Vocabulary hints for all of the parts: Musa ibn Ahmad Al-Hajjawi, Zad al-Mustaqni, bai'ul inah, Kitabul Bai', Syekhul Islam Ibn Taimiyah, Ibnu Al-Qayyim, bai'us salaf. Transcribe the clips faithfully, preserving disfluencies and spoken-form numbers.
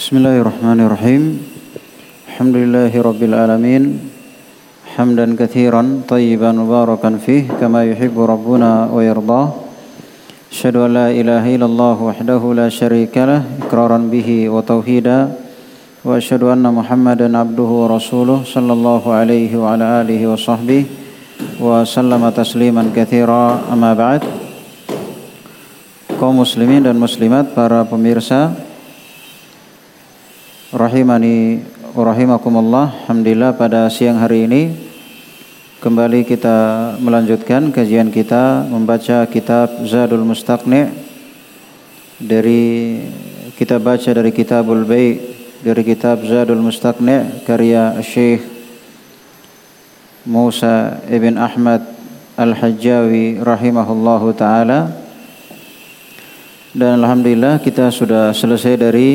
Bismillahirrahmanirrahim. Alhamdulillahirabbil alamin. Hamdan katsiran thayyiban mubarakan fihi kama yuhibbu rabbuna wa yarda. Asyhadu an la ilaha illallah wahdahu la syarikalah iqraran bihi wa tauhida. Wa asyhadu anna Muhammadan abduhu wa rasuluh sallallahu alaihi wa ala alihi wa sahbihi wa sallama tasliman katsira. Amma ba'd. Kaum muslimin dan muslimat, para pemirsa rahimani wa rahimakumullah, alhamdulillah pada siang hari ini kembali kita melanjutkan kajian kita membaca kitab Zad al-Mustaqni dari kita baca dari Kitabul Bai' dari kitab Zad al-Mustaqni karya Syekh Musa ibn Ahmad Al-Hajjawi rahimahullahu taala. Dan alhamdulillah kita sudah selesai dari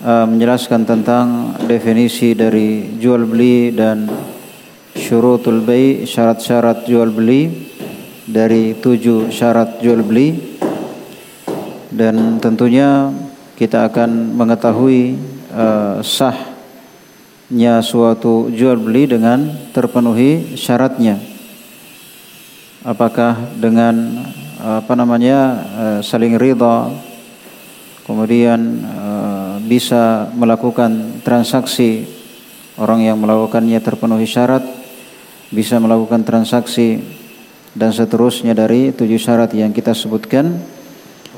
menjelaskan tentang definisi dari jual beli dan syurutul bai', syarat-syarat jual beli, dari tujuh syarat jual beli. Dan tentunya kita akan mengetahui uh, sahnya suatu jual beli dengan terpenuhi syaratnya. Apakah dengan uh, apa namanya uh, saling ridha, kemudian uh, bisa melakukan transaksi, orang yang melakukannya terpenuhi syarat bisa melakukan transaksi, dan seterusnya dari tujuh syarat yang kita sebutkan.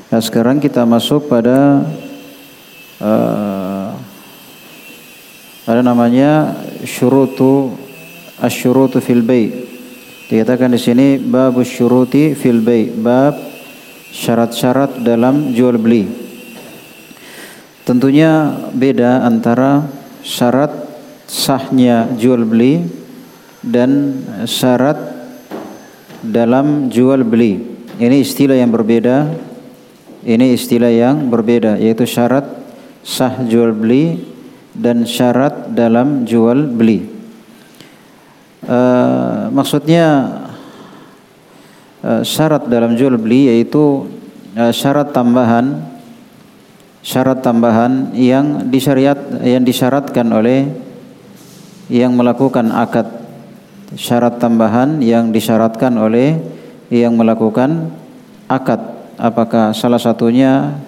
Nah, sekarang kita masuk pada uh, ada namanya syurutu asyurutu fil bai'. Dikatakan di sini bab syuruti fil bai', bab syarat-syarat dalam jual beli. Tentunya beda antara syarat sahnya jual beli dan syarat dalam jual beli. Ini istilah yang berbeda. Ini istilah yang berbeda, yaitu syarat sah jual beli dan syarat dalam jual beli. Uh, maksudnya uh, syarat dalam jual beli yaitu uh, syarat tambahan. Syarat tambahan yang disyariat yang disyaratkan oleh yang melakukan akad, syarat tambahan yang disyaratkan oleh yang melakukan akad, apakah salah satunya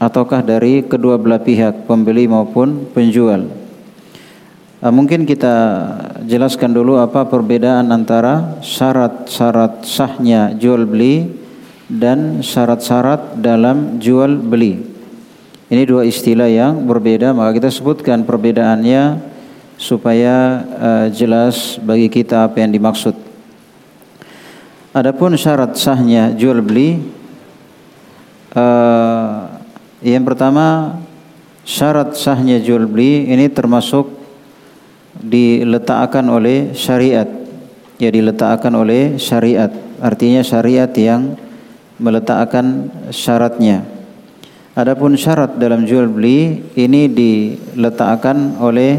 ataukah dari kedua belah pihak, pembeli maupun penjual. Mungkin kita jelaskan dulu apa perbedaan antara syarat-syarat sahnya jual beli dan syarat-syarat dalam jual beli. Ini dua istilah yang berbeda, maka kita sebutkan perbedaannya supaya uh, jelas bagi kita apa yang dimaksud. Adapun syarat sahnya jual beli, uh, yang pertama, syarat sahnya jual beli ini termasuk diletakkan oleh syariat. Ya, diletakkan oleh syariat, artinya syariat yang meletakkan syaratnya. Adapun syarat dalam jual beli ini diletakkan oleh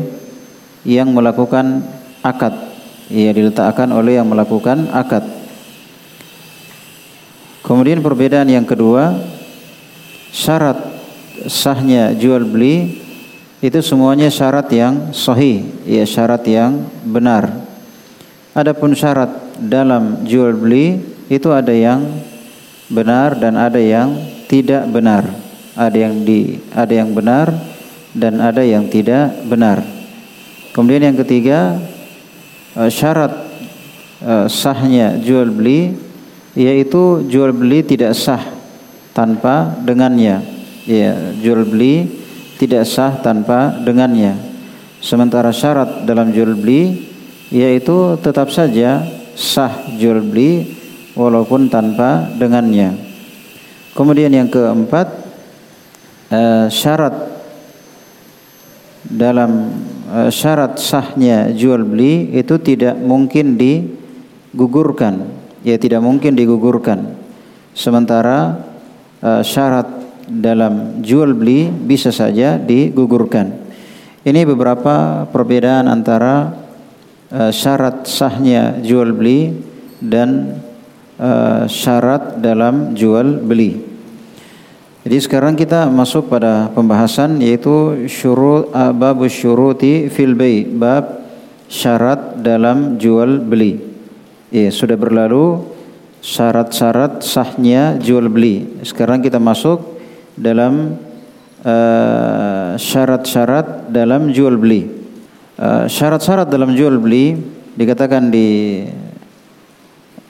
yang melakukan akad. Ia diletakkan oleh yang melakukan akad. Kemudian perbedaan yang kedua, syarat sahnya jual beli itu semuanya syarat yang sahih, ya syarat yang benar. Adapun syarat dalam jual beli itu ada yang benar dan ada yang tidak benar. Ada yang di, ada yang benar dan ada yang tidak benar. Kemudian yang ketiga, syarat sahnya jual beli yaitu jual beli tidak sah tanpa dengannya. Ya, jual beli tidak sah tanpa dengannya. Sementara syarat dalam jual beli yaitu tetap saja sah jual beli walaupun tanpa dengannya. Kemudian yang keempat, Uh, syarat dalam uh, syarat sahnya jual beli itu tidak mungkin digugurkan, ya tidak mungkin digugurkan. Sementara uh, syarat dalam jual beli bisa saja digugurkan. Ini beberapa perbedaan antara uh, syarat sahnya jual beli dan uh, syarat dalam jual beli. Jadi sekarang kita masuk pada pembahasan yaitu syurut bab syuruti fil bai', bab syarat dalam jual beli. Ya, sudah berlalu syarat-syarat sahnya jual beli. Sekarang kita masuk dalam uh, syarat-syarat dalam jual beli. Uh, syarat-syarat dalam jual beli dikatakan di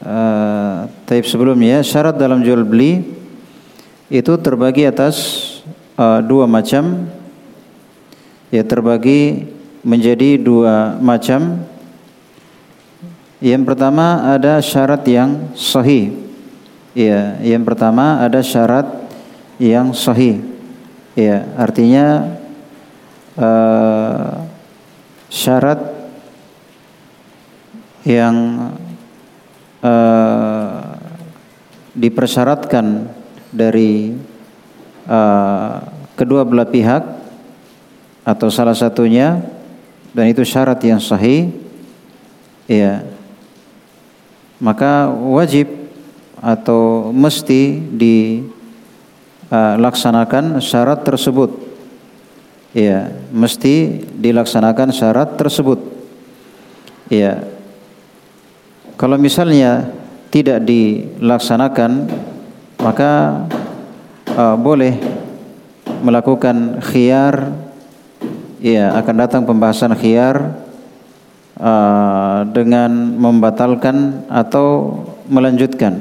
uh, taib sebelumnya, syarat dalam jual beli itu terbagi atas uh, dua macam, ya terbagi menjadi dua macam. Yang pertama ada syarat yang sahih, ya yang pertama ada syarat yang sahih, ya artinya uh, syarat yang uh, dipersyaratkan dari uh, kedua belah pihak atau salah satunya, dan itu syarat yang sahih, ya maka wajib atau mesti dilaksanakan syarat tersebut, ya mesti dilaksanakan syarat tersebut, ya kalau misalnya tidak dilaksanakan maka uh, boleh melakukan khiyar, ya akan datang pembahasan khiyar uh, dengan membatalkan atau melanjutkan.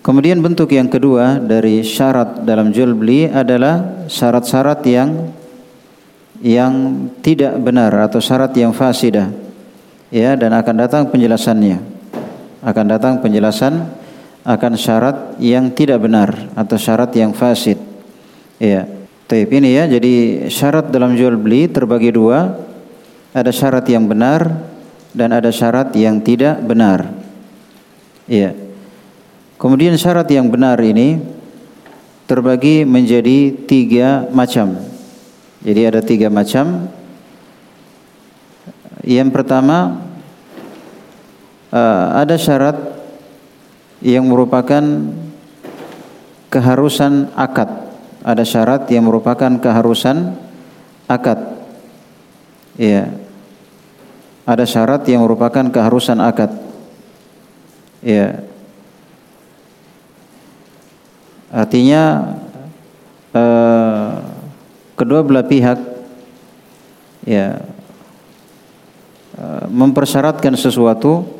Kemudian bentuk yang kedua dari syarat dalam jual beli adalah syarat-syarat yang yang tidak benar atau syarat yang fasidah, ya dan akan datang penjelasannya, akan datang penjelasan akan syarat yang tidak benar atau syarat yang fasid. Ya, tapi ini ya, jadi syarat dalam jual beli terbagi dua, ada syarat yang benar dan ada syarat yang tidak benar. Ya, kemudian syarat yang benar ini terbagi menjadi tiga macam. Jadi ada tiga macam. Yang pertama ada syarat yang merupakan keharusan akad, ada syarat yang merupakan keharusan akad, ya ada syarat yang merupakan keharusan akad, ya artinya eh, kedua belah pihak ya eh, mempersyaratkan sesuatu.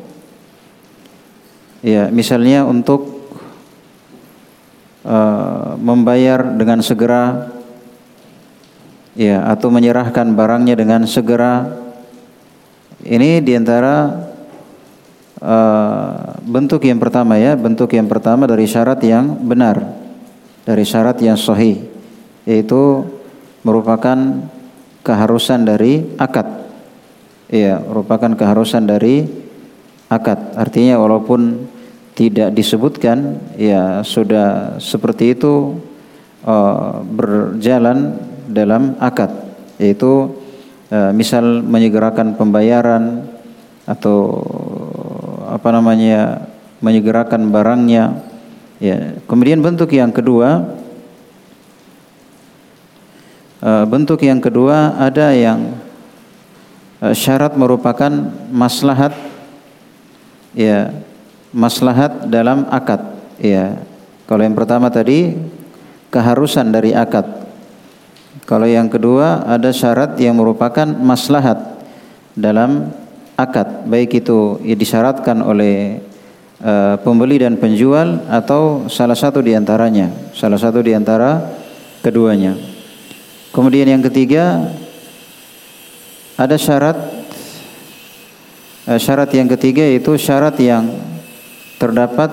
Ya, misalnya untuk uh, membayar dengan segera, ya, atau menyerahkan barangnya dengan segera. Ini diantara uh, bentuk yang pertama ya, bentuk yang pertama dari syarat yang benar, dari syarat yang sahih, yaitu merupakan keharusan dari akad. Ya, merupakan keharusan dari akad, artinya walaupun tidak disebutkan, ya sudah seperti itu uh, berjalan dalam akad, yaitu uh, misal menyegerakan pembayaran atau apa namanya menyegerakan barangnya, ya. Kemudian bentuk yang kedua, uh, bentuk yang kedua ada yang uh, syarat merupakan maslahat. Ya, maslahat dalam akad. Ya, kalau yang pertama tadi keharusan dari akad. Kalau yang kedua ada syarat yang merupakan maslahat dalam akad, baik itu ya, disyaratkan oleh uh, pembeli dan penjual atau salah satu diantaranya, salah satu diantara keduanya. Kemudian yang ketiga ada syarat. Syarat yang ketiga yaitu syarat yang terdapat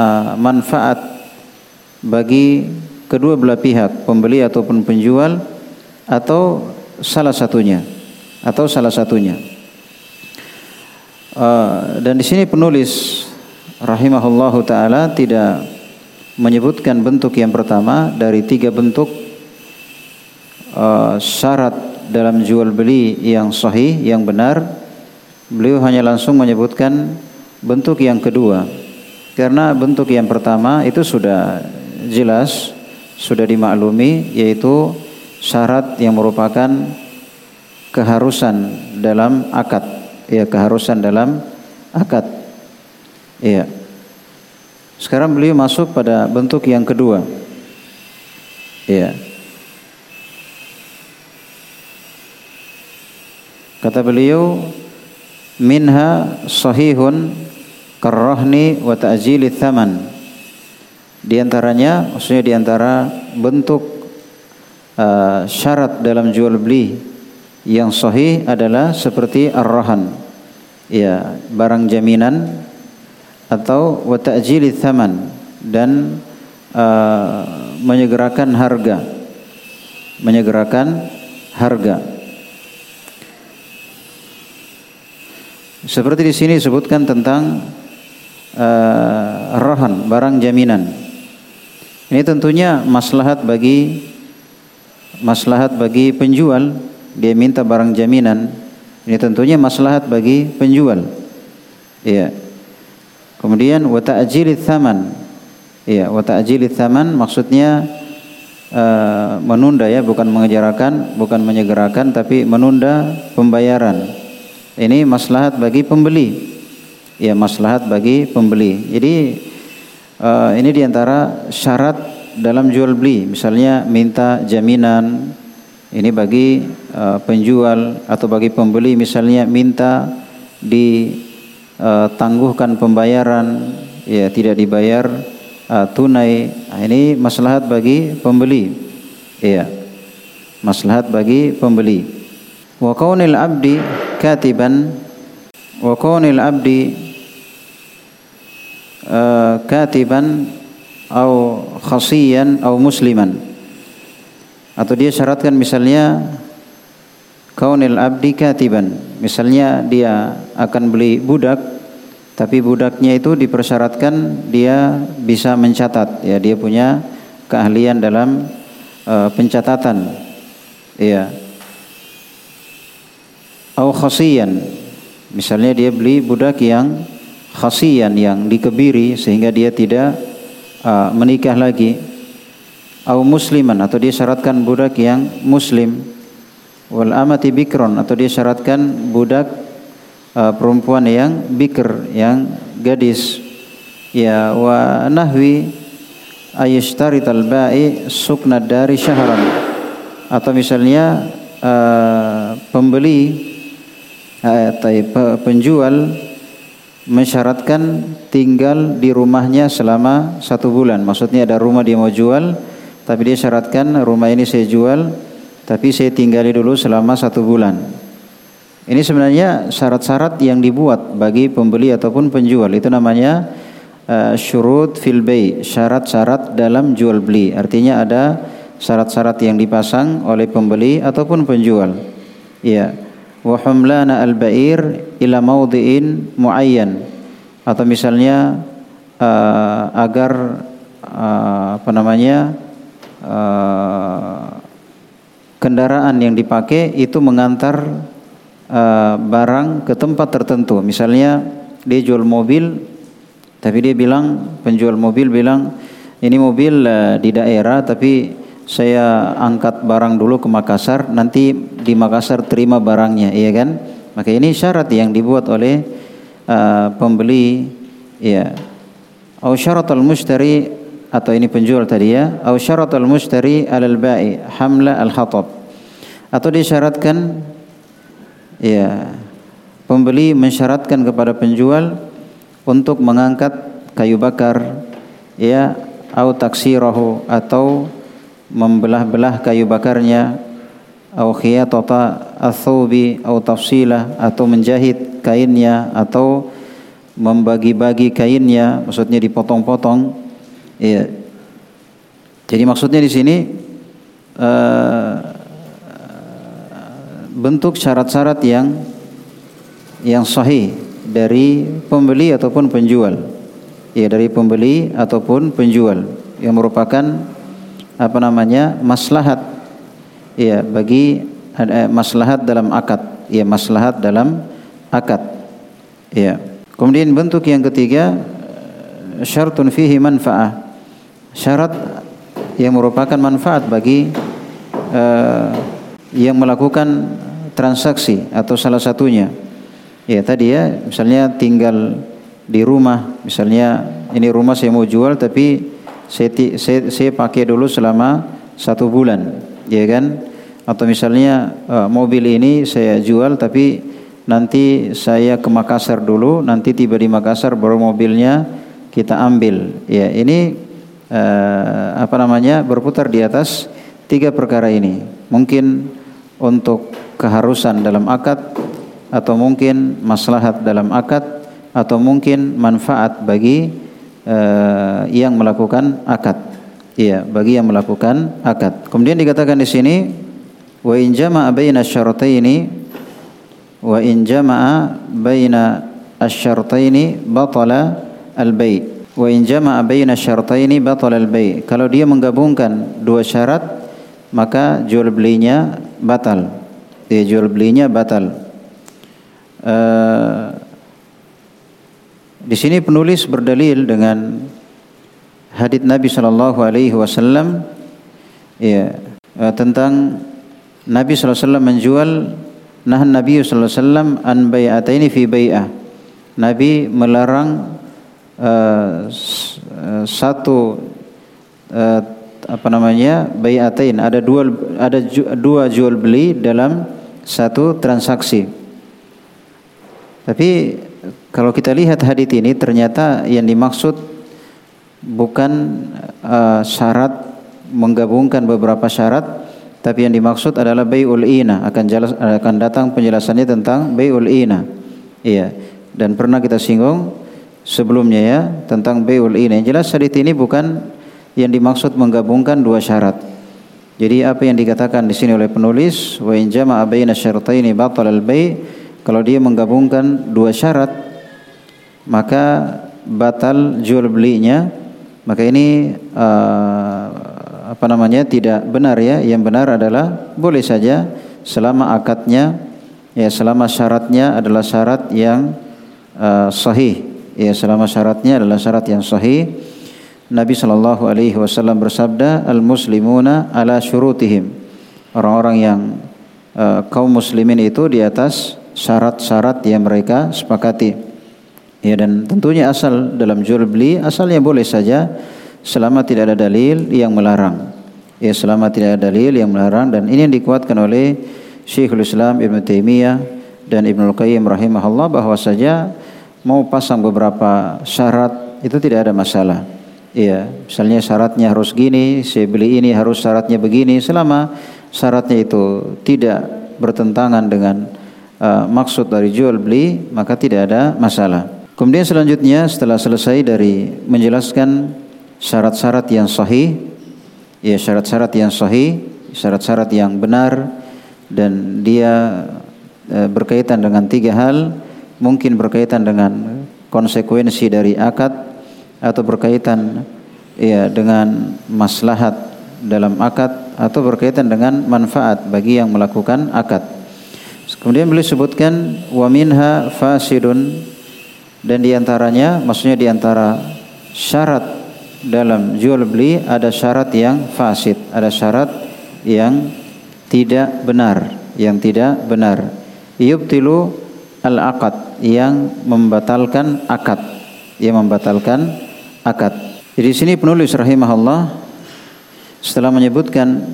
uh, manfaat bagi kedua belah pihak, pembeli ataupun penjual atau salah satunya, atau salah satunya. Uh, dan di sini penulis rahimahullahu taala tidak menyebutkan bentuk yang pertama dari tiga bentuk uh, syarat dalam jual beli yang sahih, yang benar. Beliau hanya langsung menyebutkan bentuk yang kedua, karena bentuk yang pertama itu sudah jelas sudah dimaklumi, yaitu syarat yang merupakan keharusan dalam akad, ya, keharusan dalam akad. Ya. Sekarang beliau masuk pada bentuk yang kedua. Ya. Kata beliau, minha sahihun karrohni wa ta'jili thaman. Di antaranya, maksudnya di antara bentuk uh, syarat dalam jual beli yang sahih adalah seperti ar-rahan, ya, barang jaminan, atau wa ta'jili thaman, dan uh, menyegerakan harga, menyegerakan harga. Seperti di sini disebutkan tentang uh, rohan, barang jaminan. Ini tentunya maslahat bagi maslahat bagi penjual, dia minta barang jaminan. Ini tentunya maslahat bagi penjual. Iya. Kemudian wa ta'jilil thaman. Iya, wa ta'jilil thaman maksudnya uh, menunda, ya, bukan mengejarakan, bukan menyegerakan, tapi menunda pembayaran. Ini maslahat bagi pembeli, ya, maslahat bagi pembeli. Jadi uh, ini diantara syarat dalam jual beli. Misalnya minta jaminan, ini bagi uh, penjual, atau bagi pembeli misalnya minta ditangguhkan uh, pembayaran, ya, tidak dibayar uh, tunai. Nah, ini maslahat bagi pembeli, ya, maslahat bagi pembeli. Wa kaunil abdi katiban wa kaunil abdi uh, katiban au khasiyan au musliman, atau dia syaratkan misalnya kaunil abdi katiban, misalnya dia akan beli budak, tapi budaknya itu dipersyaratkan dia bisa mencatat, ya, dia punya keahlian dalam uh, pencatatan, ya. Au khasiyan, misalnya dia beli budak yang khasiyan, yang dikebiri sehingga dia tidak uh, menikah lagi. Au musliman, atau dia syaratkan budak yang muslim. Wal amati bikron, atau dia syaratkan budak uh, perempuan yang bikr, yang gadis. Ya, wa nahwi ayishtarital ba'i sukna dari syahran, atau misalnya uh, pembeli penjual mensyaratkan tinggal di rumahnya selama satu bulan. Maksudnya ada rumah dia mau jual, tapi dia syaratkan rumah ini saya jual, tapi saya tinggali dulu selama satu bulan. Ini sebenarnya syarat-syarat yang dibuat bagi pembeli ataupun penjual. Itu namanya uh, syurut fil bai', syarat-syarat dalam jual beli. Artinya ada syarat-syarat yang dipasang oleh pembeli ataupun penjual. Iya. Wa humlana al-ba'ir ila maudhi'in muayyan, atau misalnya uh, agar uh, apa namanya uh, kendaraan yang dipakai itu mengantar uh, barang ke tempat tertentu. Misalnya dia jual mobil, tapi dia bilang, penjual mobil bilang, ini mobil uh, di daerah, tapi saya angkat barang dulu ke Makassar, nanti di Makassar terima barangnya, iya kan? Maka ini syarat yang dibuat oleh uh, pembeli, ya. Au syaratul mushtari, atau ini penjual tadi, ya. Au syaratul mushtari alal ba'i hamla al-hatab, atau disyaratkan, ya, pembeli mensyaratkan kepada penjual untuk mengangkat kayu bakar, ya, au taksirahu, atau membelah-belah kayu bakarnya, au khiyatata athubi au tafsilah, atau menjahit kainnya, atau membagi-bagi kainnya, maksudnya dipotong-potong, ya. Jadi maksudnya di sini uh, bentuk syarat-syarat yang yang sahih dari pembeli ataupun penjual, ya, dari pembeli ataupun penjual, yang merupakan apa namanya maslahat, ya, bagi eh, maslahat dalam akad, ya, maslahat dalam akad, ya. Kemudian bentuk yang ketiga, syaratun fihi manfaah, syarat yang merupakan manfaat bagi uh, yang melakukan transaksi atau salah satunya. Ya tadi ya, misalnya tinggal di rumah, misalnya ini rumah saya mau jual tapi saya, saya, saya pakai dulu selama satu bulan, ya kan? Atau misalnya uh, mobil ini saya jual tapi nanti saya ke Makassar dulu, nanti tiba di Makassar baru mobilnya kita ambil. Ya ini uh, apa namanya berputar di atas tiga perkara ini. Mungkin untuk keharusan dalam akad, atau mungkin maslahat dalam akad, atau mungkin manfaat bagi uh, yang melakukan akad. Iya, bagi yang melakukan akad. Kemudian dikatakan di sini, wa in jama'a baina asy-syartaini wa in jama'a baina asy-syartaini batala al-bai'. Wa in jama'a baina asy-syartaini batala al-bai'. Kalau dia menggabungkan dua syarat, maka jual belinya batal. Dia jual belinya batal. Uh, di sini penulis berdalil dengan hadits Nabi Shallallahu Alaihi Wasallam, ya, uh, tentang Nabi Shallallahu Alaihi Wasallam menjual nahan Nabi Shallallahu Alaihi Wasallam an bayataini fi bayah. Nabi melarang uh, satu uh, apa namanya bayatain, ada dua ada ju, dua jual beli dalam satu transaksi. Tapi kalau kita lihat hadits ini, ternyata yang dimaksud bukan uh, syarat menggabungkan beberapa syarat, tapi yang dimaksud adalah bai'ul inah. Akan jelas, akan datang penjelasannya tentang bai'ul inah. Iya, dan pernah kita singgung sebelumnya ya tentang bai'ul inah. Yang jelas hadits ini bukan yang dimaksud menggabungkan dua syarat. Jadi apa yang dikatakan di sini oleh penulis, wa in jama'a baina syartaini batala al-bai', kalau dia menggabungkan dua syarat maka batal jual belinya. Maka ini uh, apa namanya tidak benar ya. Yang benar adalah boleh saja selama akadnya, ya selama syaratnya adalah syarat yang uh, sahih. Ya selama syaratnya adalah syarat yang sahih. Nabi Shallallahu Alaihi Wasallam bersabda, al-muslimuna ala syurutihim. Orang-orang yang uh, kaum muslimin itu di atas syarat-syarat yang mereka sepakati. Ya, dan tentunya asal dalam jual beli asalnya boleh saja selama tidak ada dalil yang melarang. Ya, selama tidak ada dalil yang melarang, dan ini yang dikuatkan oleh Syekhul Islam Ibn Taimiyah dan Ibnu Al-Qayyim rahimahullah, bahwa saja mau pasang beberapa syarat itu tidak ada masalah. Ya, misalnya syaratnya harus gini, saya beli ini harus syaratnya begini, selama syaratnya itu tidak bertentangan dengan Uh, maksud dari jual beli, maka tidak ada masalah. Kemudian selanjutnya, setelah selesai dari menjelaskan syarat-syarat yang sahih, ya syarat-syarat yang sahih, syarat-syarat yang benar, dan dia uh, berkaitan dengan tiga hal, mungkin berkaitan dengan konsekuensi dari akad, atau berkaitan ya dengan maslahat dalam akad, atau berkaitan dengan manfaat bagi yang melakukan akad. Kemudian beliau sebutkan wa minha fasidun, dan diantaranya, maksudnya diantara syarat dalam jual beli ada syarat yang fasid, ada syarat yang tidak benar, yang tidak benar. Yubtilu al-aqad, yang membatalkan akad, yang membatalkan akad. Jadi di sini penulis rahimahullah setelah menyebutkan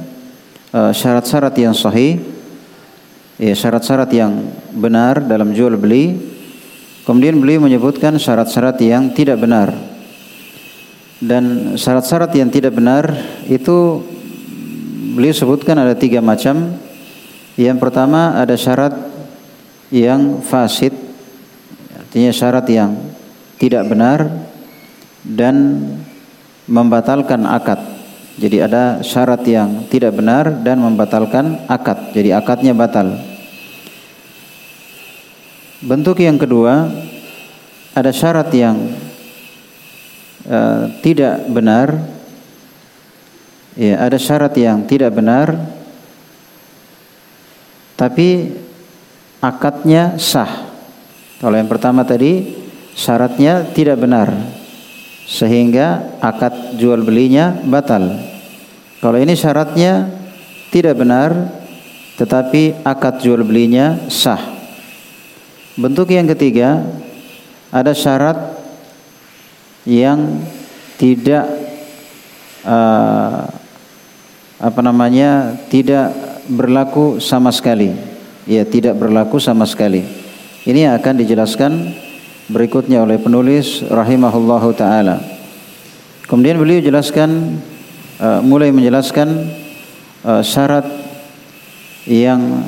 uh, syarat-syarat yang sahih, ya, syarat-syarat yang benar dalam jual beli, kemudian beliau menyebutkan syarat-syarat yang tidak benar. Dan syarat-syarat yang tidak benar itu beliau sebutkan ada tiga macam. Yang pertama ada syarat yang fasid, artinya syarat yang tidak benar dan membatalkan akad. Jadi ada syarat yang tidak benar dan membatalkan akad, jadi akadnya batal. Bentuk yang kedua, ada syarat yang uh, tidak benar, ya, ada syarat yang tidak benar, tapi akadnya sah. Kalau yang pertama tadi, syaratnya tidak benar, sehingga akad jual belinya batal. Kalau ini syaratnya tidak benar, tetapi akad jual belinya sah. Bentuk yang ketiga, ada syarat yang tidak uh, apa namanya tidak berlaku sama sekali. Ya, tidak berlaku sama sekali. Ini akan dijelaskan berikutnya oleh penulis rahimahullahu taala. Kemudian beliau jelaskan uh, mulai menjelaskan uh, syarat yang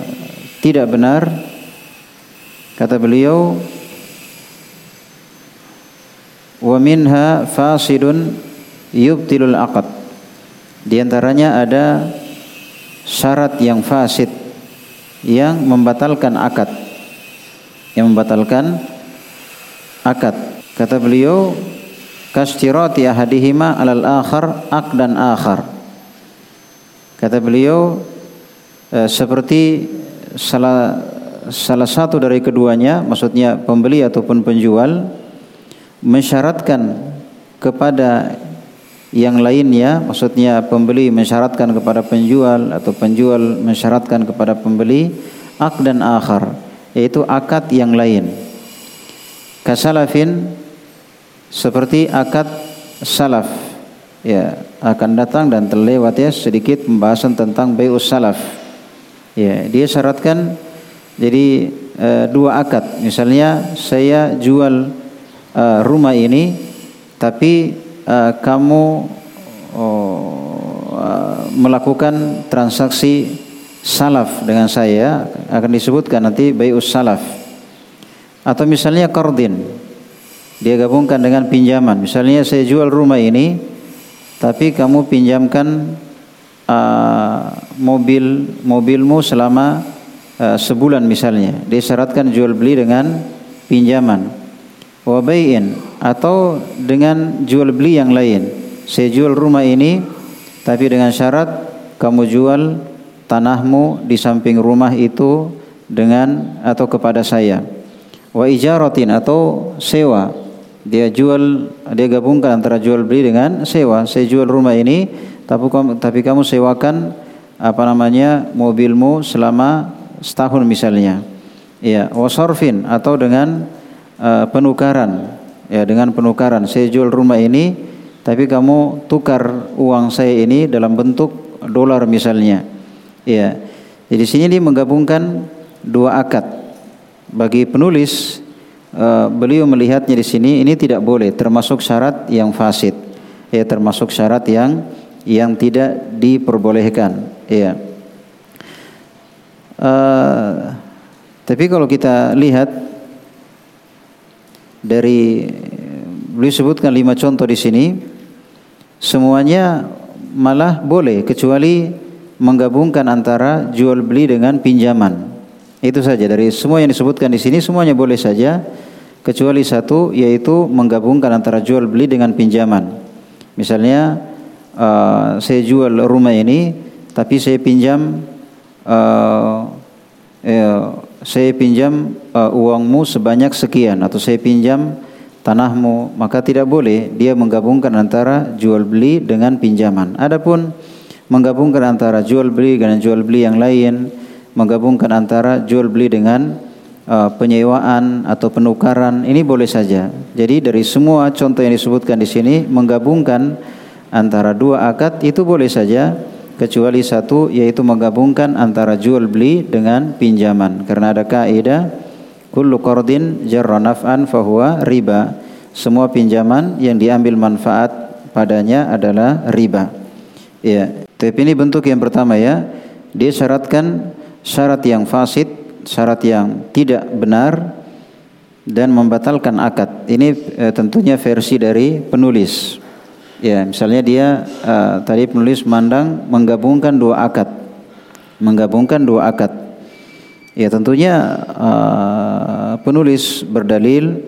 tidak benar. Kata beliau, wa minha fasidun yubtilul aqd. Di antaranya ada syarat yang fasid, yang membatalkan akad, yang membatalkan akad. Kata beliau, kastirati ahadihima alal akhar aqdan akhar. Kata beliau, eh, seperti salah salah satu dari keduanya, maksudnya pembeli ataupun penjual, mensyaratkan kepada yang lainnya, maksudnya pembeli mensyaratkan kepada penjual atau penjual mensyaratkan kepada pembeli, aqdan akhar, yaitu akad yang lain. Kasalafin, seperti akad salaf. Ya, akan datang dan terlewat ya sedikit pembahasan tentang bai'us salaf. Ya, dia syaratkan jadi e, dua akad. Misalnya saya jual Uh, rumah ini, tapi uh, kamu oh, uh, melakukan transaksi salaf dengan saya, akan disebutkan nanti bai'us salaf. Atau misalnya qardin, dia gabungkan dengan pinjaman. Misalnya saya jual rumah ini, tapi kamu pinjamkan uh, mobil mobilmu selama uh, sebulan misalnya. Disyaratkan jual beli dengan pinjaman. Wa bai'in, atau dengan jual beli yang lain. Saya jual rumah ini, tapi dengan syarat kamu jual tanahmu di samping rumah itu dengan atau kepada saya. Wa ijaratin, atau sewa. Dia jual, dia gabungkan antara jual beli dengan sewa. Saya jual rumah ini, tapi kamu, tapi kamu sewakan apa namanya mobilmu selama setahun misalnya. Ya, wa sarfin, atau dengan Uh, penukaran, ya, dengan penukaran. Saya jual rumah ini, tapi kamu tukar uang saya ini dalam bentuk dolar misalnya. Ya, jadi sini dia menggabungkan dua akad. Bagi penulis, uh, beliau melihatnya di sini ini tidak boleh, termasuk syarat yang fasid, ya, termasuk syarat yang yang tidak diperbolehkan. Ya. Uh, tapi kalau kita lihat dari beliau sebutkan lima contoh di sini, semuanya malah boleh kecuali menggabungkan antara jual beli dengan pinjaman. Itu saja, dari semua yang disebutkan di sini semuanya boleh saja kecuali satu, yaitu menggabungkan antara jual beli dengan pinjaman. Misalnya uh, saya jual rumah ini, tapi saya pinjam uh, eh, saya pinjam uh, uangmu sebanyak sekian, atau saya pinjam tanahmu, maka tidak boleh dia menggabungkan antara jual beli dengan pinjaman. Adapun menggabungkan antara jual beli dengan jual beli yang lain, menggabungkan antara jual beli dengan uh, penyewaan atau penukaran, ini boleh saja. Jadi dari semua contoh yang disebutkan di sini, menggabungkan antara dua akad itu boleh saja, kecuali satu, yaitu menggabungkan antara jual beli dengan pinjaman. Karena ada kaidah, kullu qardin jarra naf'an fahuwa riba. Semua pinjaman yang diambil manfaat padanya adalah riba. Ya, tapi ini bentuk yang pertama ya. Dia syaratkan syarat yang fasid, syarat yang tidak benar dan membatalkan akad. Ini eh, tentunya versi dari penulis. Ya, misalnya dia uh, tadi penulis mandang menggabungkan dua akad, menggabungkan dua akad. Ya, tentunya uh, penulis berdalil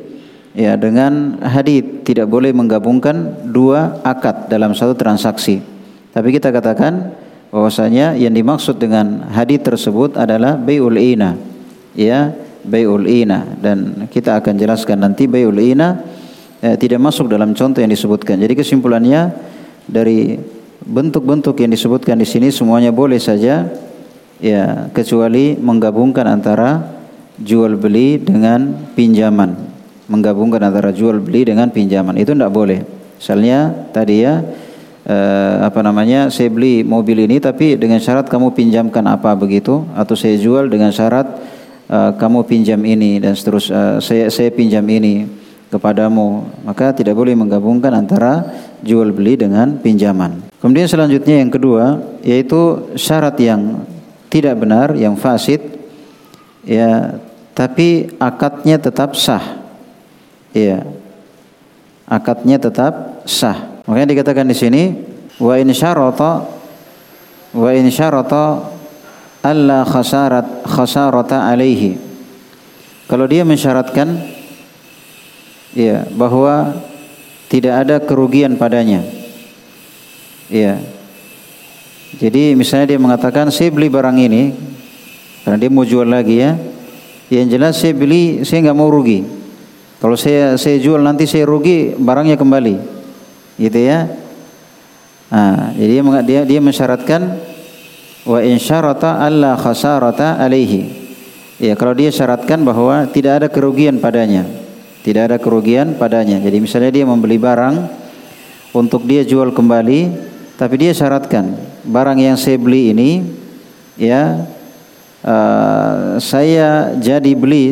ya dengan hadits, tidak boleh menggabungkan dua akad dalam satu transaksi. Tapi kita katakan bahwasanya yang dimaksud dengan hadits tersebut adalah bai'ul inah, ya, bai'ul inah, dan kita akan jelaskan nanti bai'ul inah tidak masuk dalam contoh yang disebutkan. Jadi kesimpulannya dari bentuk-bentuk yang disebutkan di sini semuanya boleh saja, ya, kecuali menggabungkan antara jual beli dengan pinjaman. Menggabungkan antara jual beli dengan pinjaman itu tidak boleh. Misalnya tadi ya, eh, apa namanya, saya beli mobil ini tapi dengan syarat kamu pinjamkan apa begitu, atau saya jual dengan syarat eh, kamu pinjam ini dan seterusnya, eh, saya saya pinjam ini kepadamu, maka tidak boleh menggabungkan antara jual beli dengan pinjaman. Kemudian selanjutnya yang kedua yaitu syarat yang tidak benar, yang fasid, ya, tapi akadnya tetap sah, ya. Akadnya tetap sah. Makanya dikatakan di sini wa in syarata wa in syarata alla khasarat khasarata alaihi. Kalau dia mensyaratkan, ya, bahwa tidak ada kerugian padanya. Ya. Jadi misalnya dia mengatakan saya beli barang ini karena dia mau jual lagi, ya. Yang jelas saya beli, saya enggak mau rugi. Kalau saya saya jual nanti saya rugi, barangnya kembali, gitu ya. Nah, jadi dia dia mensyaratkan wa in syarata alla khasarata alaihi. Ya, kalau dia syaratkan bahwa tidak ada kerugian padanya, tidak ada kerugian padanya. Jadi misalnya dia membeli barang untuk dia jual kembali, tapi dia syaratkan barang yang saya beli ini, ya, uh, saya jadi beli.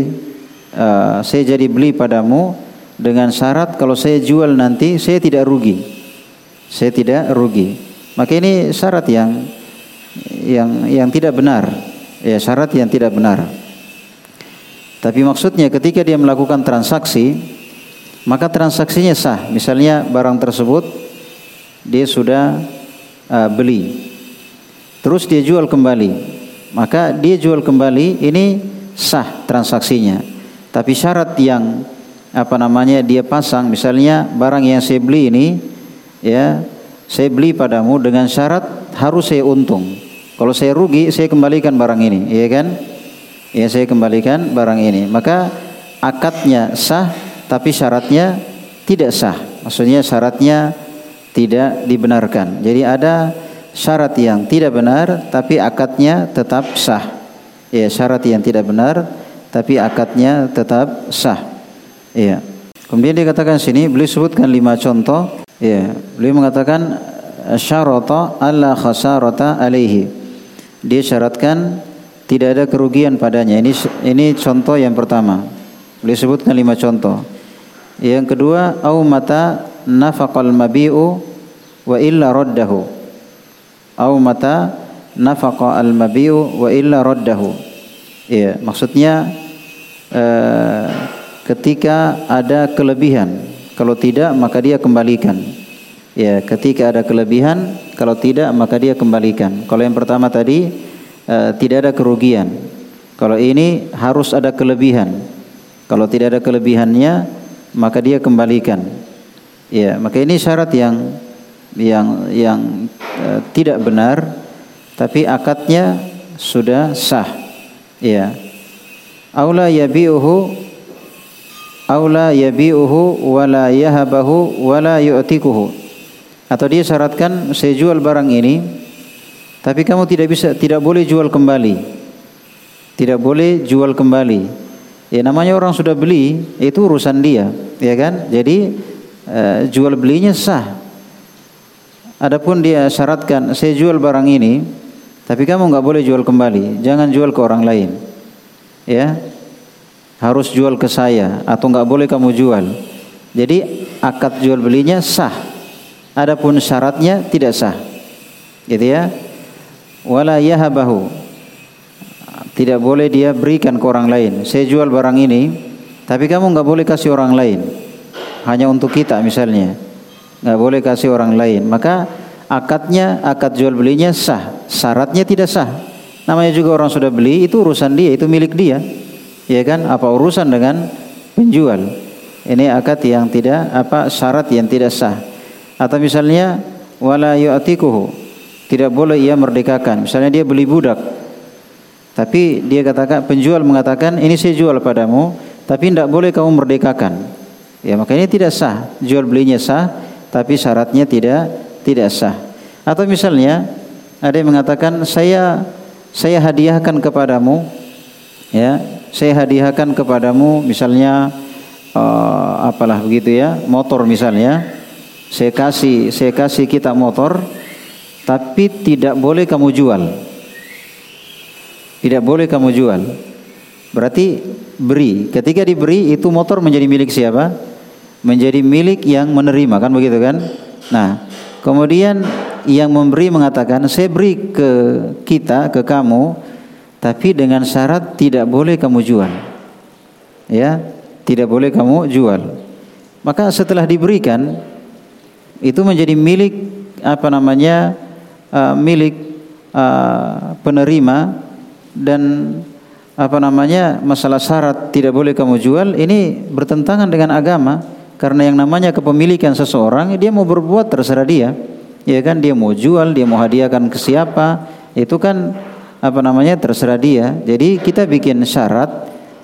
Uh, saya jadi beli padamu dengan syarat kalau saya jual nanti saya tidak rugi, saya tidak rugi. Maka ini syarat yang yang yang tidak benar, ya, syarat yang tidak benar. Tapi maksudnya ketika dia melakukan transaksi, maka transaksinya sah. Misalnya barang tersebut dia sudah uh, beli, terus dia jual kembali, maka dia jual kembali ini sah transaksinya. Tapi syarat yang apa namanya dia pasang, misalnya barang yang saya beli ini, ya, saya beli padamu dengan syarat harus saya untung. Kalau saya rugi, saya kembalikan barang ini, ya kan? Ya, saya kembalikan barang ini. Maka akadnya sah, tapi syaratnya tidak sah. Maksudnya syaratnya tidak dibenarkan. Jadi ada syarat yang tidak benar, tapi akadnya tetap sah. Ya, syarat yang tidak benar, tapi akadnya tetap sah. Iya. Kemudian dikatakan sini, beliau sebutkan lima contoh. Iya. Beliau mengatakan syarata alla khasarata alaihi. Dia syaratkan tidak ada kerugian padanya. Ini ini contoh yang pertama. Beliau sebutkan lima contoh. Yang kedua, au mata nafaqal mabi'u wa illa raddahu. Au mata nafaqal mabi'u wa illa raddahu. Iya, maksudnya Eh, ketika ada kelebihan, kalau tidak maka dia kembalikan. Ya, ketika ada kelebihan, kalau tidak maka dia kembalikan. Kalau yang pertama tadi eh, tidak ada kerugian. Kalau ini harus ada kelebihan. Kalau tidak ada kelebihannya, maka dia kembalikan. Ya, maka ini syarat yang yang yang eh, tidak benar, tapi akadnya sudah sah. Ya. Aula yabi'uhu aula yabi'uhu wala yahabahu wala yu'tikuhu. Atau dia syaratkan saya jual barang ini tapi kamu tidak bisa, tidak boleh jual kembali. Tidak boleh jual kembali. Ya, namanya orang sudah beli, itu urusan dia, ya kan? Jadi uh, jual belinya sah. Adapun dia syaratkan saya jual barang ini tapi kamu enggak boleh jual kembali. Jangan jual ke orang lain. Ya, harus jual ke saya atau enggak boleh kamu jual. Jadi akad jual belinya sah, adapun syaratnya tidak sah, gitu ya. Wala yahabahu, tidak boleh dia berikan ke orang lain. Saya jual barang ini tapi kamu enggak boleh kasih orang lain, hanya untuk kita misalnya, enggak boleh kasih orang lain. Maka akadnya, akad jual belinya sah, syaratnya tidak sah. Namanya juga orang sudah beli, itu urusan dia, itu milik dia, ya kan? Apa urusan dengan penjual? Ini akad yang tidak, apa, syarat yang tidak sah. Atau misalnya wala yu'tikuhu, tidak boleh ia merdekakan. Misalnya dia beli budak, tapi dia katakan, penjual mengatakan ini saya jual padamu tapi tidak boleh kamu merdekakan. Ya, makanya tidak sah. Jual belinya sah tapi syaratnya tidak tidak sah. Atau misalnya ada yang mengatakan saya saya hadiahkan kepadamu, ya, saya hadiahkan kepadamu misalnya uh, apalah begitu ya, motor misalnya. Saya kasih saya kasih kita motor, tapi tidak boleh kamu jual. Tidak boleh kamu jual. Berarti beri. Ketika diberi itu motor menjadi milik siapa? Menjadi milik yang menerima, kan begitu kan? Nah, kemudian yang memberi mengatakan, "Saya beri ke kita, ke kamu, tapi dengan syarat tidak boleh kamu jual." Ya, tidak boleh kamu jual. Maka setelah diberikan itu menjadi milik apa namanya uh, milik uh, penerima, dan apa namanya masalah syarat tidak boleh kamu jual ini bertentangan dengan agama, karena yang namanya kepemilikan seseorang dia mau berbuat terserah dia, ya kan, dia mau jual, dia mau hadiahkan ke siapa itu kan apa namanya terserah dia. Jadi kita bikin syarat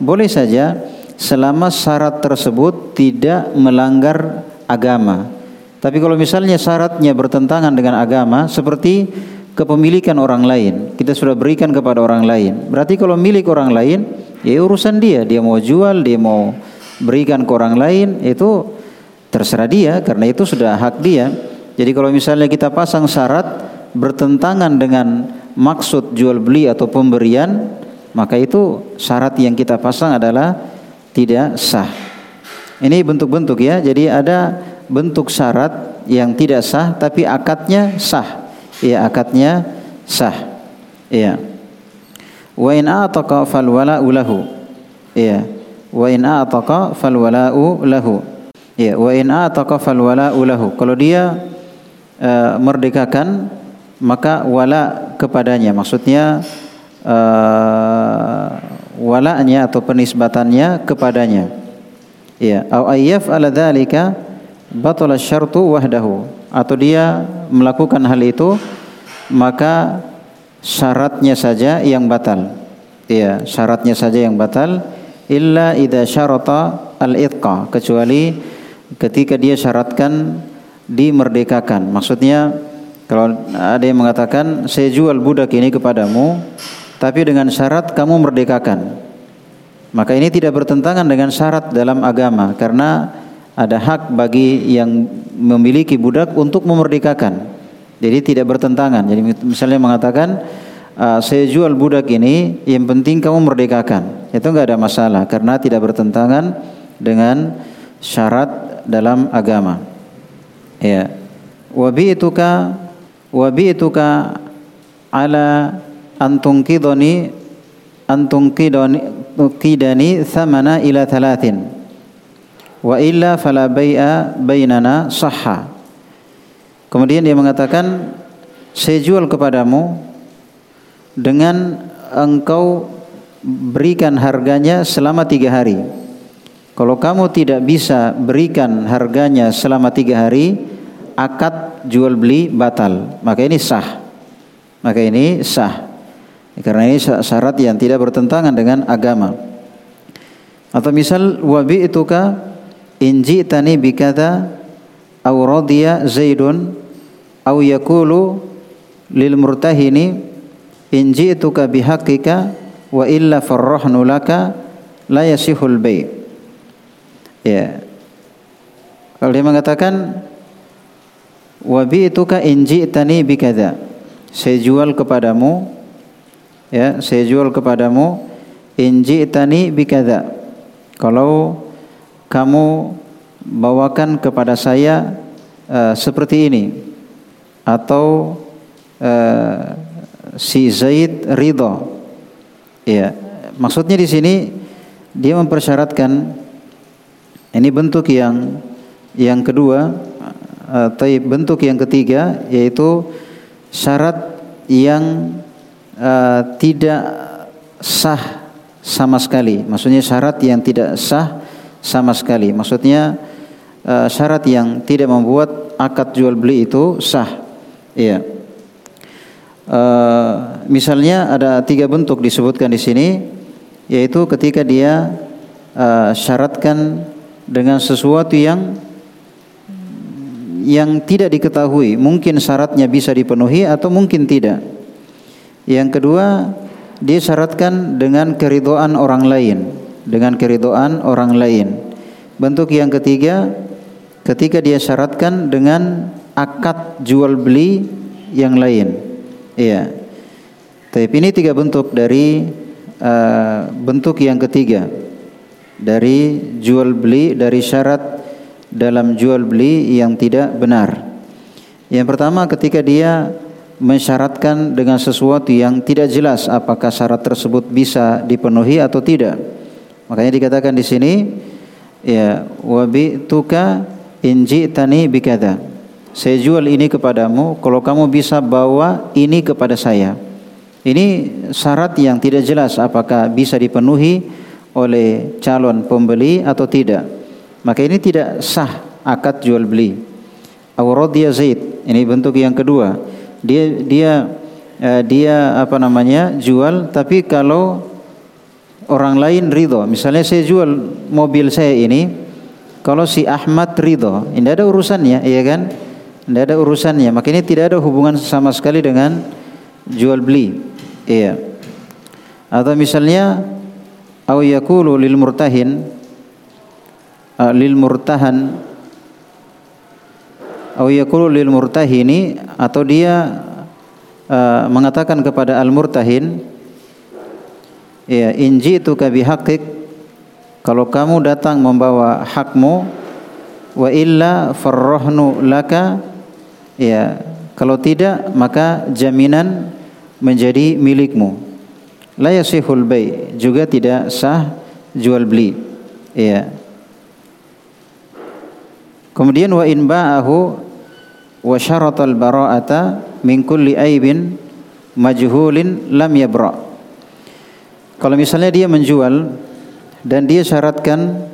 boleh saja selama syarat tersebut tidak melanggar agama. Tapi kalau misalnya syaratnya bertentangan dengan agama, seperti kepemilikan orang lain, kita sudah berikan kepada orang lain. Berarti kalau milik orang lain, ya urusan dia, dia mau jual, dia mau berikan ke orang lain, itu terserah dia, karena itu sudah hak dia. Jadi kalau misalnya kita pasang syarat bertentangan dengan maksud jual beli atau pemberian, maka itu syarat yang kita pasang adalah tidak sah. Ini bentuk-bentuk ya, jadi ada bentuk syarat yang tidak sah tapi akadnya sah. Ya, akadnya sah. Ya. Wa in ataqa fal wala'u lahu. Ya. Wa in ataqa fal wala'u lahu. Ya, wa in ataqa fal wala'u lahu. Kalau dia uh, merdekakan maka wala kepadanya. Maksudnya uh, wala'nya atau penisbatannya kepadanya. Ya, au ayyaf ala dzalika batal syartu wahdahu, atau dia melakukan hal itu maka syaratnya saja yang batal. Iya, syaratnya saja yang batal, illa idza syarata al-itqa, kecuali ketika dia syaratkan dimerdekakan. Maksudnya kalau ada yang mengatakan saya jual budak ini kepadamu tapi dengan syarat kamu merdekakan. Maka ini tidak bertentangan dengan syarat dalam agama, karena ada hak bagi yang memiliki budak untuk memerdekakan. Jadi tidak bertentangan. Jadi misalnya mengatakan saya jual budak ini, yang penting kamu merdekakan. Itu enggak ada masalah karena tidak bertentangan dengan syarat dalam agama. Ya. Wa bi'tuka wa bi'tuka ala antungkidoni antungkidoni qidani thamana ila thalathin. Wa illa fala bai'a bainana sahha. Kemudian dia mengatakan saya jual kepadamu dengan engkau berikan harganya selama tiga hari. Kalau kamu tidak bisa berikan harganya selama tiga hari, akad jual beli batal. Maka ini sah. Maka ini sah. Karena ini syarat yang tidak bertentangan dengan agama. Atau misal wa bi'tuka inji tani bikata au radiya zaidun au yakulu lil murtahini inji tuka bihaqika wa illa farrahnu laka la yasihul bai'. Ya. Kalau dia mengatakan wa bi'tuka inji tani bikata, saya jual kepadamu, ya, saya jual kepadamu inji tani bikata, kalau kamu bawakan kepada saya uh, seperti ini, atau uh, si Zaid ridha. Ya, maksudnya di sini dia mempersyaratkan, ini bentuk yang yang kedua, atau uh, bentuk yang ketiga yaitu syarat yang uh, tidak sah sama sekali. Maksudnya syarat yang tidak sah sama sekali. Maksudnya syarat yang tidak membuat akad jual beli itu sah. Iya. E, misalnya ada tiga bentuk disebutkan di sini, yaitu ketika dia e, syaratkan dengan sesuatu yang yang tidak diketahui, mungkin syaratnya bisa dipenuhi atau mungkin tidak. Yang kedua, disyaratkan dengan keridhaan orang lain, dengan keridhaan orang lain. Bentuk yang ketiga, ketika dia syaratkan dengan akad jual beli yang lain. Iya. Tapi ini tiga bentuk dari uh, bentuk yang ketiga dari jual beli, dari syarat dalam jual beli yang tidak benar. Yang pertama, ketika dia mensyaratkan dengan sesuatu yang tidak jelas apakah syarat tersebut bisa dipenuhi atau tidak. Makanya dikatakan di sini, ya, wa bi'tuka in ji'tani bikadza. Saya jual ini kepadamu kalau kamu bisa bawa ini kepada saya. Ini syarat yang tidak jelas apakah bisa dipenuhi oleh calon pembeli atau tidak. Maka ini tidak sah akad jual beli. Awradhiya Zaid, ini bentuk yang kedua. Dia dia eh, dia apa namanya jual, tapi kalau orang lain ridho, misalnya saya jual mobil saya ini, kalau si Ahmad ridho, ini ada urusannya, iya kan? Tidak ada urusannya. Maka ini tidak ada hubungan sama sekali dengan jual beli. Iya. Atau misalnya au yaqulu lil murtahin uh, lil murtahan au yaqulu lil murtahini, atau dia uh, mengatakan kepada al murtahin, ya, in ji'tuka bihaqqik, kalau kamu datang membawa hakmu, wa illa farrahnu laka, ya, kalau tidak maka jaminan menjadi milikmu. La yasihul bai', juga tidak sah jual beli. Ya. Kemudian wa in ba'ahu wa syaratal bara'ata min kulli aibin majhulin lam yabra'. Kalau misalnya dia menjual dan dia syaratkan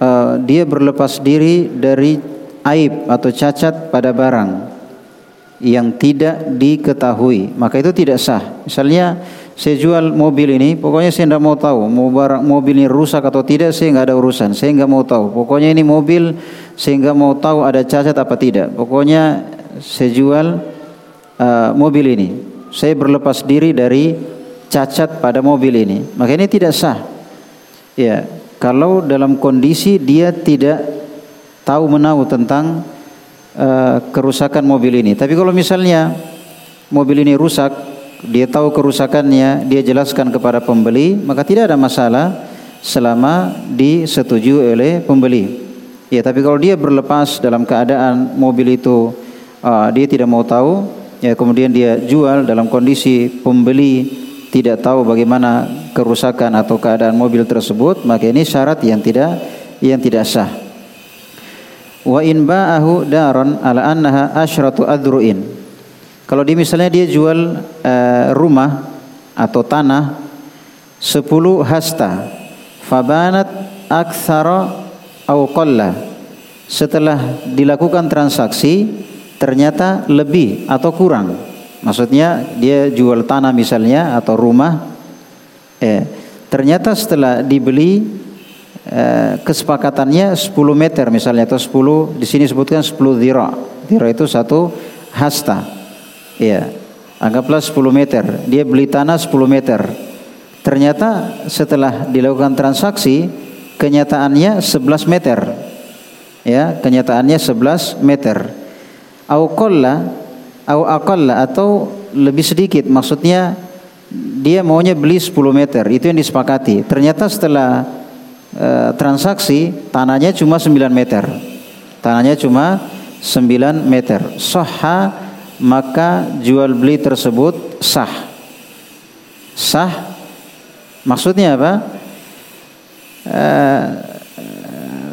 uh, dia berlepas diri dari aib atau cacat pada barang yang tidak diketahui, maka itu tidak sah. Misalnya saya jual mobil ini, pokoknya saya tidak mau tahu mau barang mobil ini rusak atau tidak, saya tidak ada urusan, saya tidak mau tahu. Pokoknya ini mobil saya tidak mau tahu ada cacat apa tidak. Pokoknya saya jual uh, mobil ini, saya berlepas diri dari cacat pada mobil ini. Maka ini tidak sah. Ya, kalau dalam kondisi dia tidak tahu menahu tentang Uh, kerusakan mobil ini. Tapi kalau misalnya mobil ini rusak, dia tahu kerusakannya, dia jelaskan kepada pembeli, maka tidak ada masalah selama disetujui oleh pembeli. Ya, tapi kalau dia berlepas dalam keadaan mobil itu uh, dia tidak mau tahu, ya, kemudian dia jual dalam kondisi pembeli tidak tahu bagaimana kerusakan atau keadaan mobil tersebut, maka ini syarat yang tidak yang tidak sah. Wa in ba'ahu daron ala annaha asyratu adru'in. Kalau dia misalnya dia jual uh, rumah atau tanah sepuluh hasta, fabanat aktsara aw qalla, setelah dilakukan transaksi ternyata lebih atau kurang. Maksudnya dia jual tanah misalnya atau rumah, eh, ternyata setelah dibeli kesepakatannya sepuluh meter misalnya, atau sepuluh, di sini sebutkan sepuluh dhira. Dhira itu satu hasta. Ya, anggaplah sepuluh meter. Dia beli tanah sepuluh meter. Ternyata setelah dilakukan transaksi kenyataannya sebelas meter. Ya, kenyataannya sebelas meter. Au qalla, au aqalla, atau lebih sedikit. Maksudnya dia maunya beli sepuluh meter. Itu yang disepakati. Ternyata setelah Uh, transaksi tanahnya cuma sembilan meter. Tanahnya cuma sembilan meter. Sahha, maka jual beli tersebut sah. Sah maksudnya apa? Uh,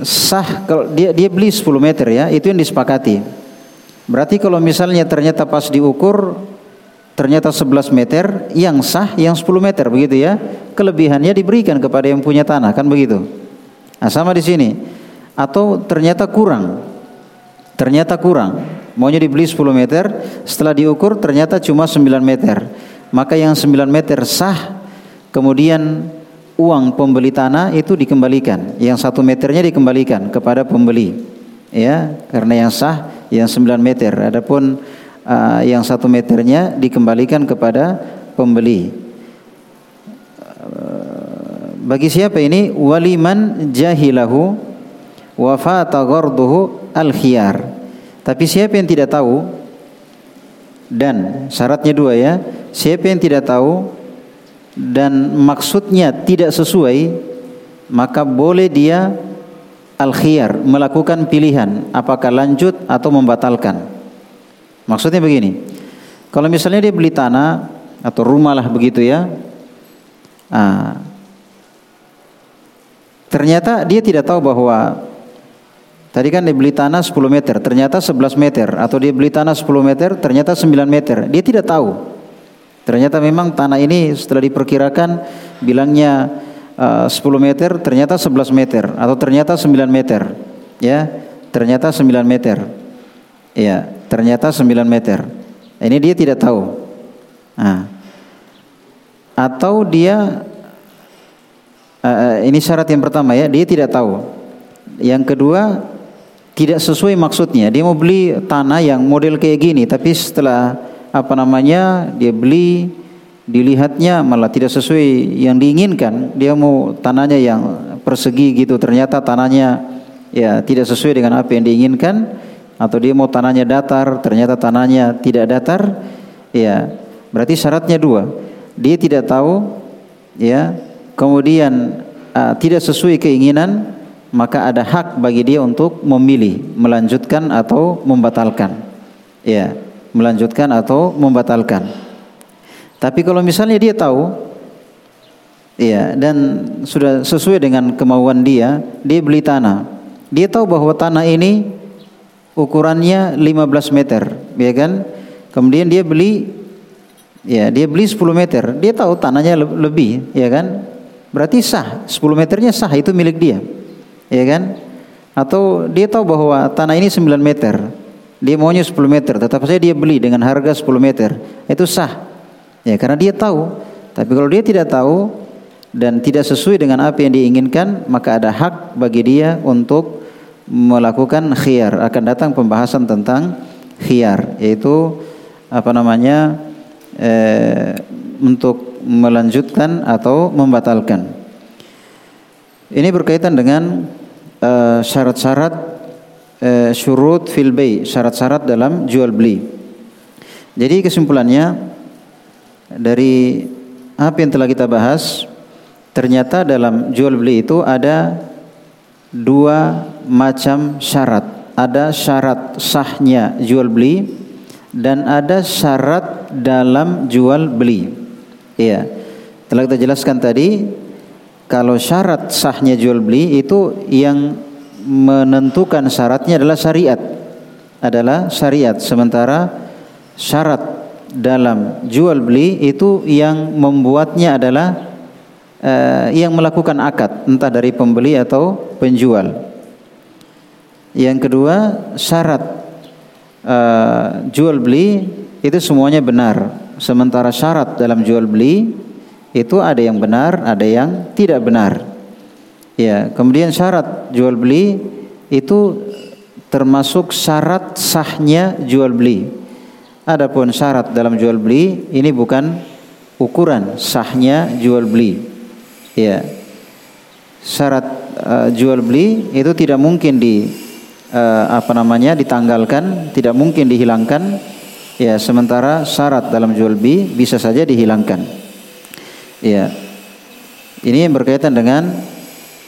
sah kalau dia dia beli sepuluh meter, ya, itu yang disepakati. Berarti kalau misalnya ternyata pas diukur ternyata sebelas meter, yang sah yang sepuluh meter, begitu ya. Kelebihannya diberikan kepada yang punya tanah, kan begitu. Nah, sama di sini. Atau ternyata kurang. Ternyata kurang. Maunya dibeli sepuluh meter, setelah diukur ternyata cuma sembilan meter. Maka yang sembilan meter sah, kemudian uang pembeli tanah itu dikembalikan. Yang satu meternya dikembalikan kepada pembeli. ya, karena yang sah yang sembilan meter. Adapun uh, yang satu meternya dikembalikan kepada pembeli. Uh, bagi siapa ini? Waliman jahilahu wa fata gharduhu al-khiyar. Tapi siapa yang tidak tahu, dan syaratnya dua ya, siapa yang tidak tahu dan maksudnya tidak sesuai, maka boleh dia al-khiyar, melakukan pilihan apakah lanjut atau membatalkan. Maksudnya begini, kalau misalnya dia beli tanah atau rumah lah begitu ya, ah, ternyata dia tidak tahu bahwa tadi kan dia beli tanah sepuluh meter, ternyata sebelas meter, atau dia beli tanah sepuluh meter, ternyata sembilan meter, dia tidak tahu. Ternyata memang tanah ini setelah diperkirakan bilangnya sepuluh meter, ternyata sebelas meter, atau ternyata sembilan meter, ya, ternyata sembilan meter, ya, ternyata sembilan meter. Ini dia tidak tahu. Nah, atau dia, uh, ini syarat yang pertama ya, dia tidak tahu. Yang kedua, tidak sesuai maksudnya. Dia mau beli tanah yang model kayak gini, tapi setelah apa namanya dia beli, dilihatnya malah tidak sesuai yang diinginkan. Dia mau tanahnya yang persegi gitu, ternyata tanahnya ya tidak sesuai dengan apa yang diinginkan. Atau dia mau tanahnya datar, ternyata tanahnya tidak datar. Ya, berarti syaratnya dua, dia tidak tahu ya, kemudian uh, tidak sesuai keinginan, maka ada hak bagi dia untuk memilih melanjutkan atau membatalkan. Ya, melanjutkan atau membatalkan. Tapi kalau misalnya dia tahu, ya, dan sudah sesuai dengan kemauan dia, dia beli tanah. Dia tahu bahwa tanah ini ukurannya lima belas meter, ya kan? Kemudian dia beli, ya, dia beli sepuluh meter. Dia tahu tanahnya lebih, ya kan? Berarti sah, sepuluh meternya sah, itu milik dia, ya kan? Atau dia tahu bahwa tanah ini sembilan meter, dia maunya sepuluh meter, tetap saja dia beli dengan harga sepuluh meter, itu sah. Ya, karena dia tahu. Tapi kalau dia tidak tahu dan tidak sesuai dengan apa yang diinginkan, maka ada hak bagi dia untuk melakukan khiyar. Akan datang pembahasan tentang khiyar, yaitu apa namanya eh, untuk melanjutkan atau membatalkan. Ini berkaitan dengan eh, syarat-syarat eh, syurut fil bai', syarat-syarat dalam jual beli. Jadi kesimpulannya, dari apa yang telah kita bahas, ternyata dalam jual beli itu ada dua macam syarat. Ada syarat sahnya jual beli dan ada syarat dalam jual beli. Iya, telah kita jelaskan tadi, kalau syarat sahnya jual beli itu yang menentukan syaratnya adalah syariat, adalah syariat. Sementara syarat dalam jual beli itu yang membuatnya adalah eh, yang melakukan akad, entah dari pembeli atau penjual. Yang kedua, syarat eh, jual beli itu semuanya benar. Sementara syarat dalam jual beli itu ada yang benar, ada yang tidak benar. Ya, kemudian syarat jual beli itu termasuk syarat sahnya jual beli. Adapun syarat dalam jual beli ini bukan ukuran sahnya jual beli. Ya, syarat uh, jual beli itu tidak mungkin di uh, apa namanya ditanggalkan, tidak mungkin dihilangkan. Ya, sementara syarat dalam jual beli bisa saja dihilangkan. Ya, ini yang berkaitan dengan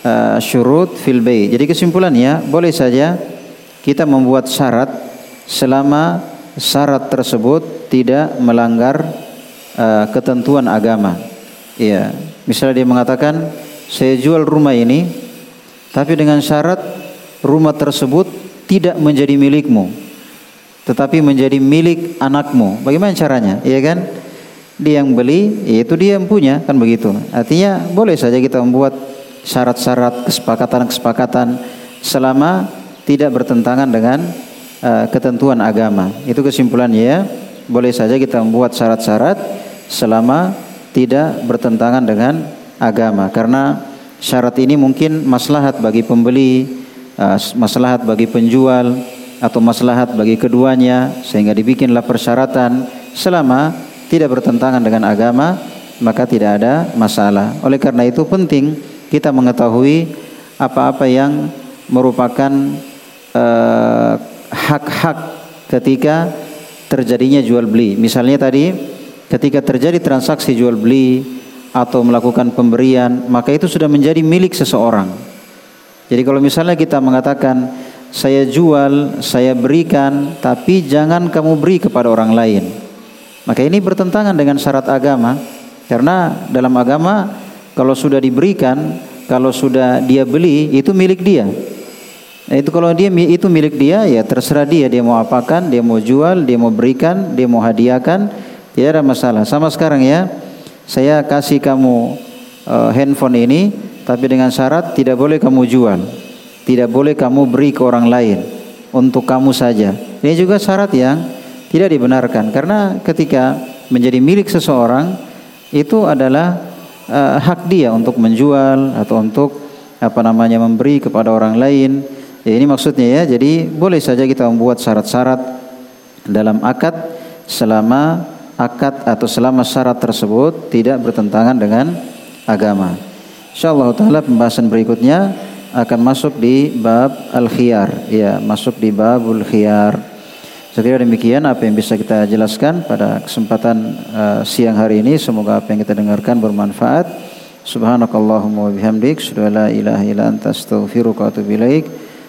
uh, syurut fil bai'. Jadi kesimpulannya, boleh saja kita membuat syarat selama syarat tersebut tidak melanggar uh, ketentuan agama. Iya, misalnya dia mengatakan, saya jual rumah ini, tapi dengan syarat rumah tersebut tidak menjadi milikmu, tetapi menjadi milik anakmu. Bagaimana caranya? Iya kan? Dia yang beli, yaitu dia yang punya, kan begitu. Artinya boleh saja kita membuat syarat-syarat, kesepakatan-kesepakatan selama tidak bertentangan dengan ketentuan agama. Itu kesimpulannya ya, boleh saja kita membuat syarat-syarat selama tidak bertentangan dengan agama, karena syarat ini mungkin maslahat bagi pembeli, uh, maslahat bagi penjual atau maslahat bagi keduanya, sehingga dibikinlah persyaratan selama tidak bertentangan dengan agama maka tidak ada masalah. Oleh karena itu penting kita mengetahui apa-apa yang merupakan uh, hak-hak ketika terjadinya jual beli. Misalnya tadi ketika terjadi transaksi jual beli atau melakukan pemberian, maka itu sudah menjadi milik seseorang. Jadi kalau misalnya kita mengatakan saya jual, saya berikan, tapi jangan kamu beri kepada orang lain, maka ini bertentangan dengan syarat agama. Karena dalam agama kalau sudah diberikan, kalau sudah dia beli, itu milik dia. Nah, itu kalau dia itu milik dia, ya terserah dia, dia mau apakan, dia mau jual, dia mau berikan, dia mau hadiahkan, tidak ada masalah. Sama sekarang ya, saya kasih kamu uh, handphone ini, tapi dengan syarat tidak boleh kamu jual, tidak boleh kamu beri ke orang lain, untuk kamu saja. Ini juga syarat yang tidak dibenarkan, karena ketika menjadi milik seseorang itu adalah uh, hak dia untuk menjual atau untuk apa namanya memberi kepada orang lain. Ya, ini maksudnya ya. Jadi boleh saja kita membuat syarat-syarat dalam akad selama akad atau selama syarat tersebut tidak bertentangan dengan agama. Insyaallah taala pembahasan berikutnya akan masuk di bab al-khiyar, ya, masuk di babul khiyar. Sekiranya demikian apa yang bisa kita jelaskan pada kesempatan uh, siang hari ini. Semoga apa yang kita dengarkan bermanfaat. Subhanakallahumma wa bihamdik, asyhadu an la ilaha illa anta, astaghfiruka wa atubu ilaik,